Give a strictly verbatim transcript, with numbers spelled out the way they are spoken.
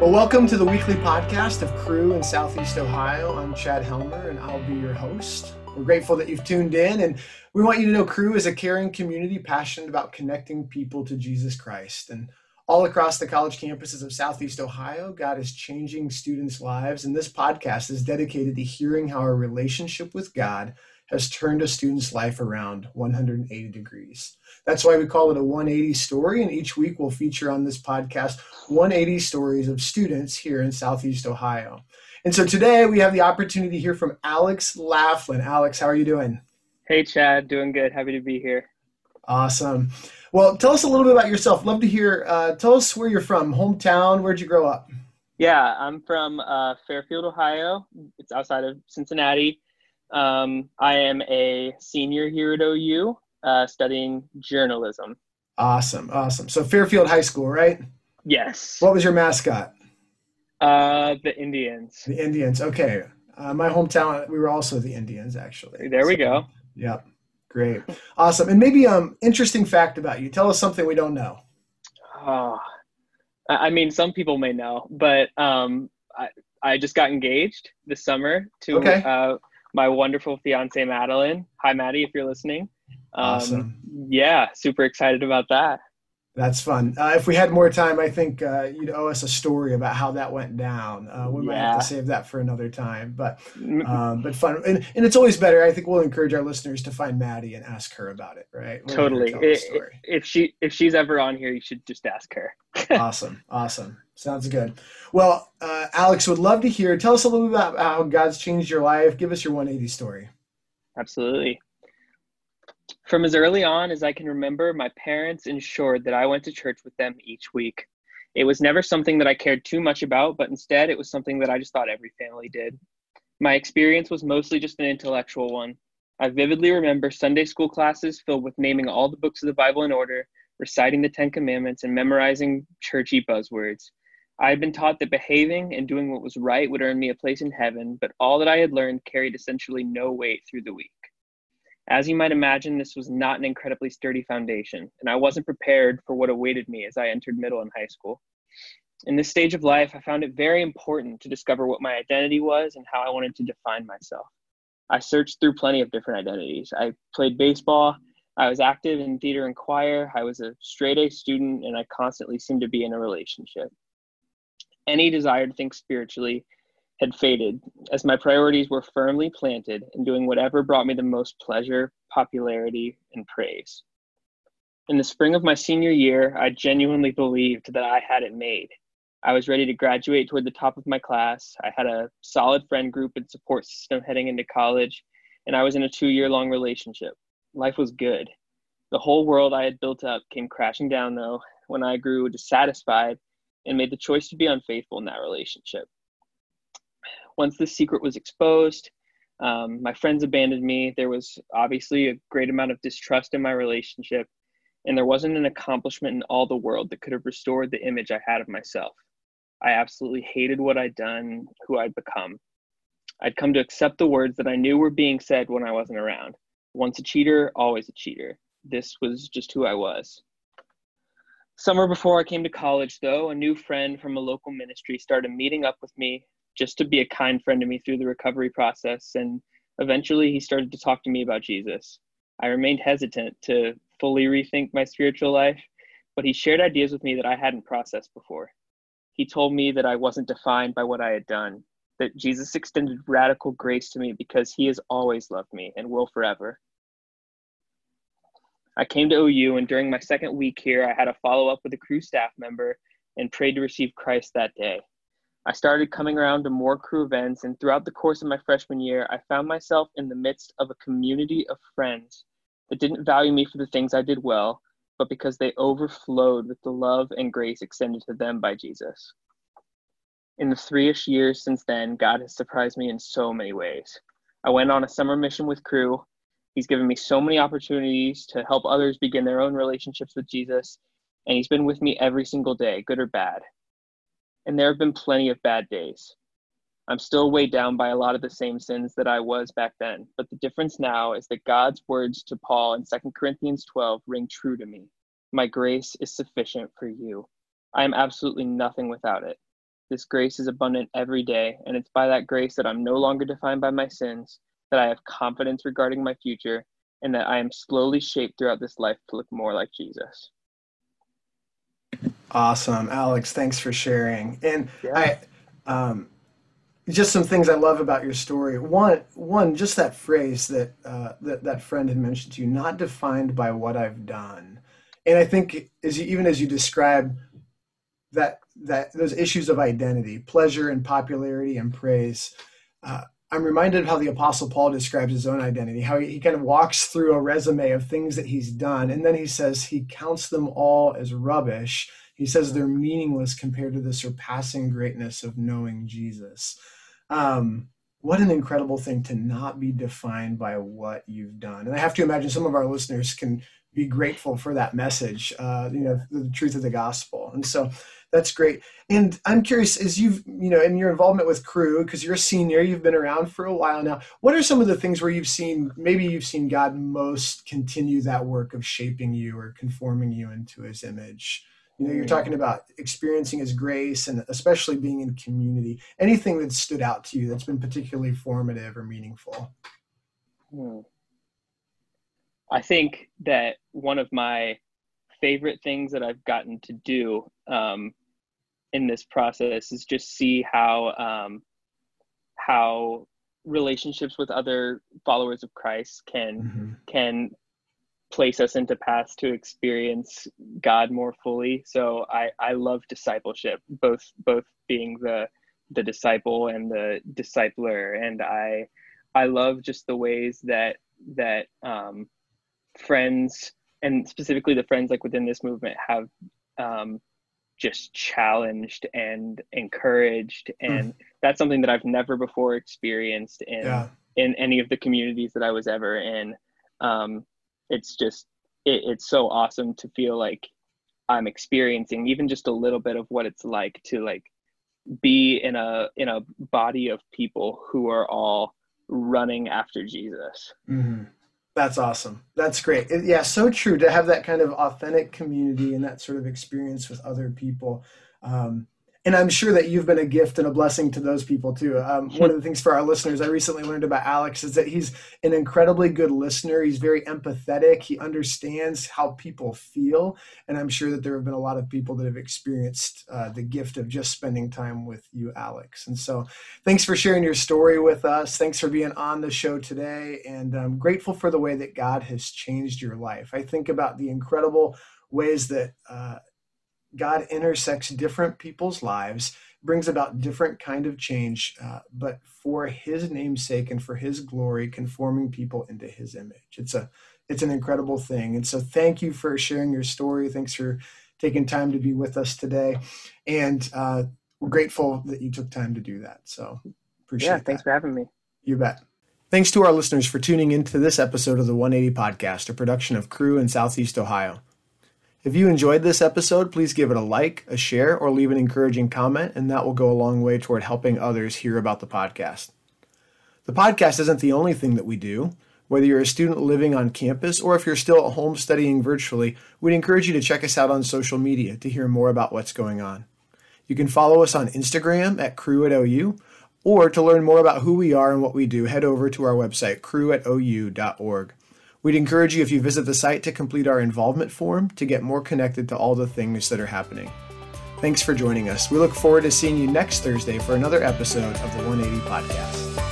Well, welcome to the weekly podcast of Crew in Southeast Ohio. I'm Chad Helmer, and I'll be your host. We're grateful that you've tuned in, and we want you to know Crew is a caring community passionate about connecting people to Jesus Christ. And all across the college campuses of Southeast Ohio, God is changing students' lives, and this podcast is dedicated to hearing how our relationship with God has turned a student's life around one hundred eighty degrees. That's why we call it a one eighty story, and each week we'll feature on this podcast one hundred eighty stories of students here in Southeast Ohio. And so today we have the opportunity to hear from Alex Laughlin. Alex, how are you doing? Hey, Chad. Doing good. Happy to be here. Awesome. Well, tell us a little bit about yourself. Love to hear. Uh, tell us where you're from, hometown. Where'd you grow up? Yeah, I'm from uh, Fairfield, Ohio. It's outside of Cincinnati. Um, I am a senior here at O U, uh, studying journalism. Awesome. Awesome. So Fairfield High School, right? Yes. What was your mascot? Uh, the Indians. The Indians. Okay. Uh, my hometown, we were also the Indians, actually. There we so, go. Yep. Great. Awesome. And maybe, um, interesting fact about you. Tell us something we don't know. Oh, I mean, some people may know, but, um, I, I just got engaged this summer to, okay. uh, my wonderful fiance, Madeline. Hi, Maddie, if you're listening. Um, awesome. Yeah, super excited about that. That's fun. Uh, if we had more time, I think uh, you'd owe us a story about how that went down. Uh, we yeah. might have to save that for another time, but um, but fun. And, and it's always better. I think we'll encourage our listeners to find Maddie and ask her about it, right? We're totally. It, if she if she's ever on here, you should just ask her. Awesome. Awesome. Sounds good. Well, uh, Alex, would love to hear. Tell us a little bit about how God's changed your life. Give us your one eighty story. Absolutely. From as early on as I can remember, my parents ensured that I went to church with them each week. It was never something that I cared too much about, but instead it was something that I just thought every family did. My experience was mostly just an intellectual one. I vividly remember Sunday school classes filled with naming all the books of the Bible in order, reciting the Ten Commandments, and memorizing churchy buzzwords. I had been taught that behaving and doing what was right would earn me a place in heaven, but all that I had learned carried essentially no weight through the week. As you might imagine, this was not an incredibly sturdy foundation, and I wasn't prepared for what awaited me as I entered middle and high school. In this stage of life, I found it very important to discover what my identity was and how I wanted to define myself. I searched through plenty of different identities. I played baseball, I was active in theater and choir, I was a straight-A student, and I constantly seemed to be in a relationship. Any desire to think spiritually had faded, as my priorities were firmly planted in doing whatever brought me the most pleasure, popularity, and praise. In the spring of my senior year, I genuinely believed that I had it made. I was ready to graduate toward the top of my class. I had a solid friend group and support system heading into college, and I was in a two-year-long relationship. Life was good. The whole world I had built up came crashing down, though, when I grew dissatisfied and made the choice to be unfaithful in that relationship. Once this secret was exposed, um, my friends abandoned me. There was obviously a great amount of distrust in my relationship, and there wasn't an accomplishment in all the world that could have restored the image I had of myself. I absolutely hated what I'd done, who I'd become. I'd come to accept the words that I knew were being said when I wasn't around. Once a cheater, always a cheater. This was just who I was. Summer before I came to college, though, a new friend from a local ministry started meeting up with me just to be a kind friend to me through the recovery process, and eventually he started to talk to me about Jesus. I remained hesitant to fully rethink my spiritual life, but he shared ideas with me that I hadn't processed before. He told me that I wasn't defined by what I had done, that Jesus extended radical grace to me because he has always loved me and will forever. I came to O U, and during my second week here, I had a follow-up with a Crew staff member and prayed to receive Christ that day. I started coming around to more Crew events, and throughout the course of my freshman year, I found myself in the midst of a community of friends that didn't value me for the things I did well, but because they overflowed with the love and grace extended to them by Jesus. In the three-ish years since then, God has surprised me in so many ways. I went on a summer mission with Crew. He's given me so many opportunities to help others begin their own relationships with Jesus, and he's been with me every single day, good or bad. And there have been plenty of bad days. I'm still weighed down by a lot of the same sins that I was back then, but the difference now is that God's words to Paul in Second Corinthians twelve ring true to me. My grace is sufficient for you. I am absolutely nothing without it. This grace is abundant every day, and it's by that grace that I'm no longer defined by my sins, that I have confidence regarding my future, and that I am slowly shaped throughout this life to look more like Jesus. Awesome, Alex. Thanks for sharing. And yeah. I, um, just some things I love about your story. One, one, just that phrase that uh, that that friend had mentioned to you: "Not defined by what I've done." And I think, as you, even as you describe that. That those issues of identity, pleasure and popularity and praise. Uh, I'm reminded of how the Apostle Paul describes his own identity, how he, he kind of walks through a resume of things that he's done. And then he says he counts them all as rubbish. He says they're meaningless compared to the surpassing greatness of knowing Jesus. Um, what an incredible thing to not be defined by what you've done. And I have to imagine some of our listeners can be grateful for that message, uh, you know, the truth of the gospel. And so that's great. And I'm curious, as you've, you know, in your involvement with Crew, because you're a senior, you've been around for a while now, what are some of the things where you've seen, maybe you've seen God most continue that work of shaping you or conforming you into his image? You know, you're talking about experiencing his grace and especially being in community. Anything that stood out to you that's been particularly formative or meaningful? Hmm. I think that one of my favorite things that I've gotten to do um, in this process is just see how um, how relationships with other followers of Christ can mm-hmm. can place us into paths to experience God more fully. So I, I love discipleship, both both being the the disciple and the discipler, and I I love just the ways that that um, friends, and specifically the friends like within this movement, have um, just challenged and encouraged. And mm. that's something that I've never before experienced in, yeah. in any of the communities that I was ever in. Um, it's just, it, it's so awesome to feel like I'm experiencing even just a little bit of what it's like to like be in a, in a body of people who are all running after Jesus. Mm-hmm. That's awesome. That's great. It, yeah, so true to have that kind of authentic community and that sort of experience with other people. Um, and I'm sure that you've been a gift and a blessing to those people too. Um, one of the things for our listeners I recently learned about Alex is that he's an incredibly good listener. He's very empathetic. He understands how people feel. And I'm sure that there have been a lot of people that have experienced uh, the gift of just spending time with you, Alex. And so thanks for sharing your story with us. Thanks for being on the show today. And I'm grateful for the way that God has changed your life. I think about the incredible ways that uh, God intersects different people's lives, brings about different kind of change, uh, but for his name's sake and for his glory, conforming people into his image. It's a, it's an incredible thing. And so thank you for sharing your story. Thanks for taking time to be with us today. And uh, we're grateful that you took time to do that. So appreciate it. Yeah, thanks that. for having me. You bet. Thanks to our listeners for tuning into this episode of the one eighty Podcast, a production of Crew in Southeast Ohio. If you enjoyed this episode, please give it a like, a share, or leave an encouraging comment, and that will go a long way toward helping others hear about the podcast. The podcast isn't the only thing that we do. Whether you're a student living on campus or if you're still at home studying virtually, we'd encourage you to check us out on social media to hear more about what's going on. You can follow us on Instagram at Crew at O U, or to learn more about who we are and what we do, head over to our website, crew at o u dot org. We'd encourage you, if you visit the site, to complete our involvement form to get more connected to all the things that are happening. Thanks for joining us. We look forward to seeing you next Thursday for another episode of the one eighty Podcast.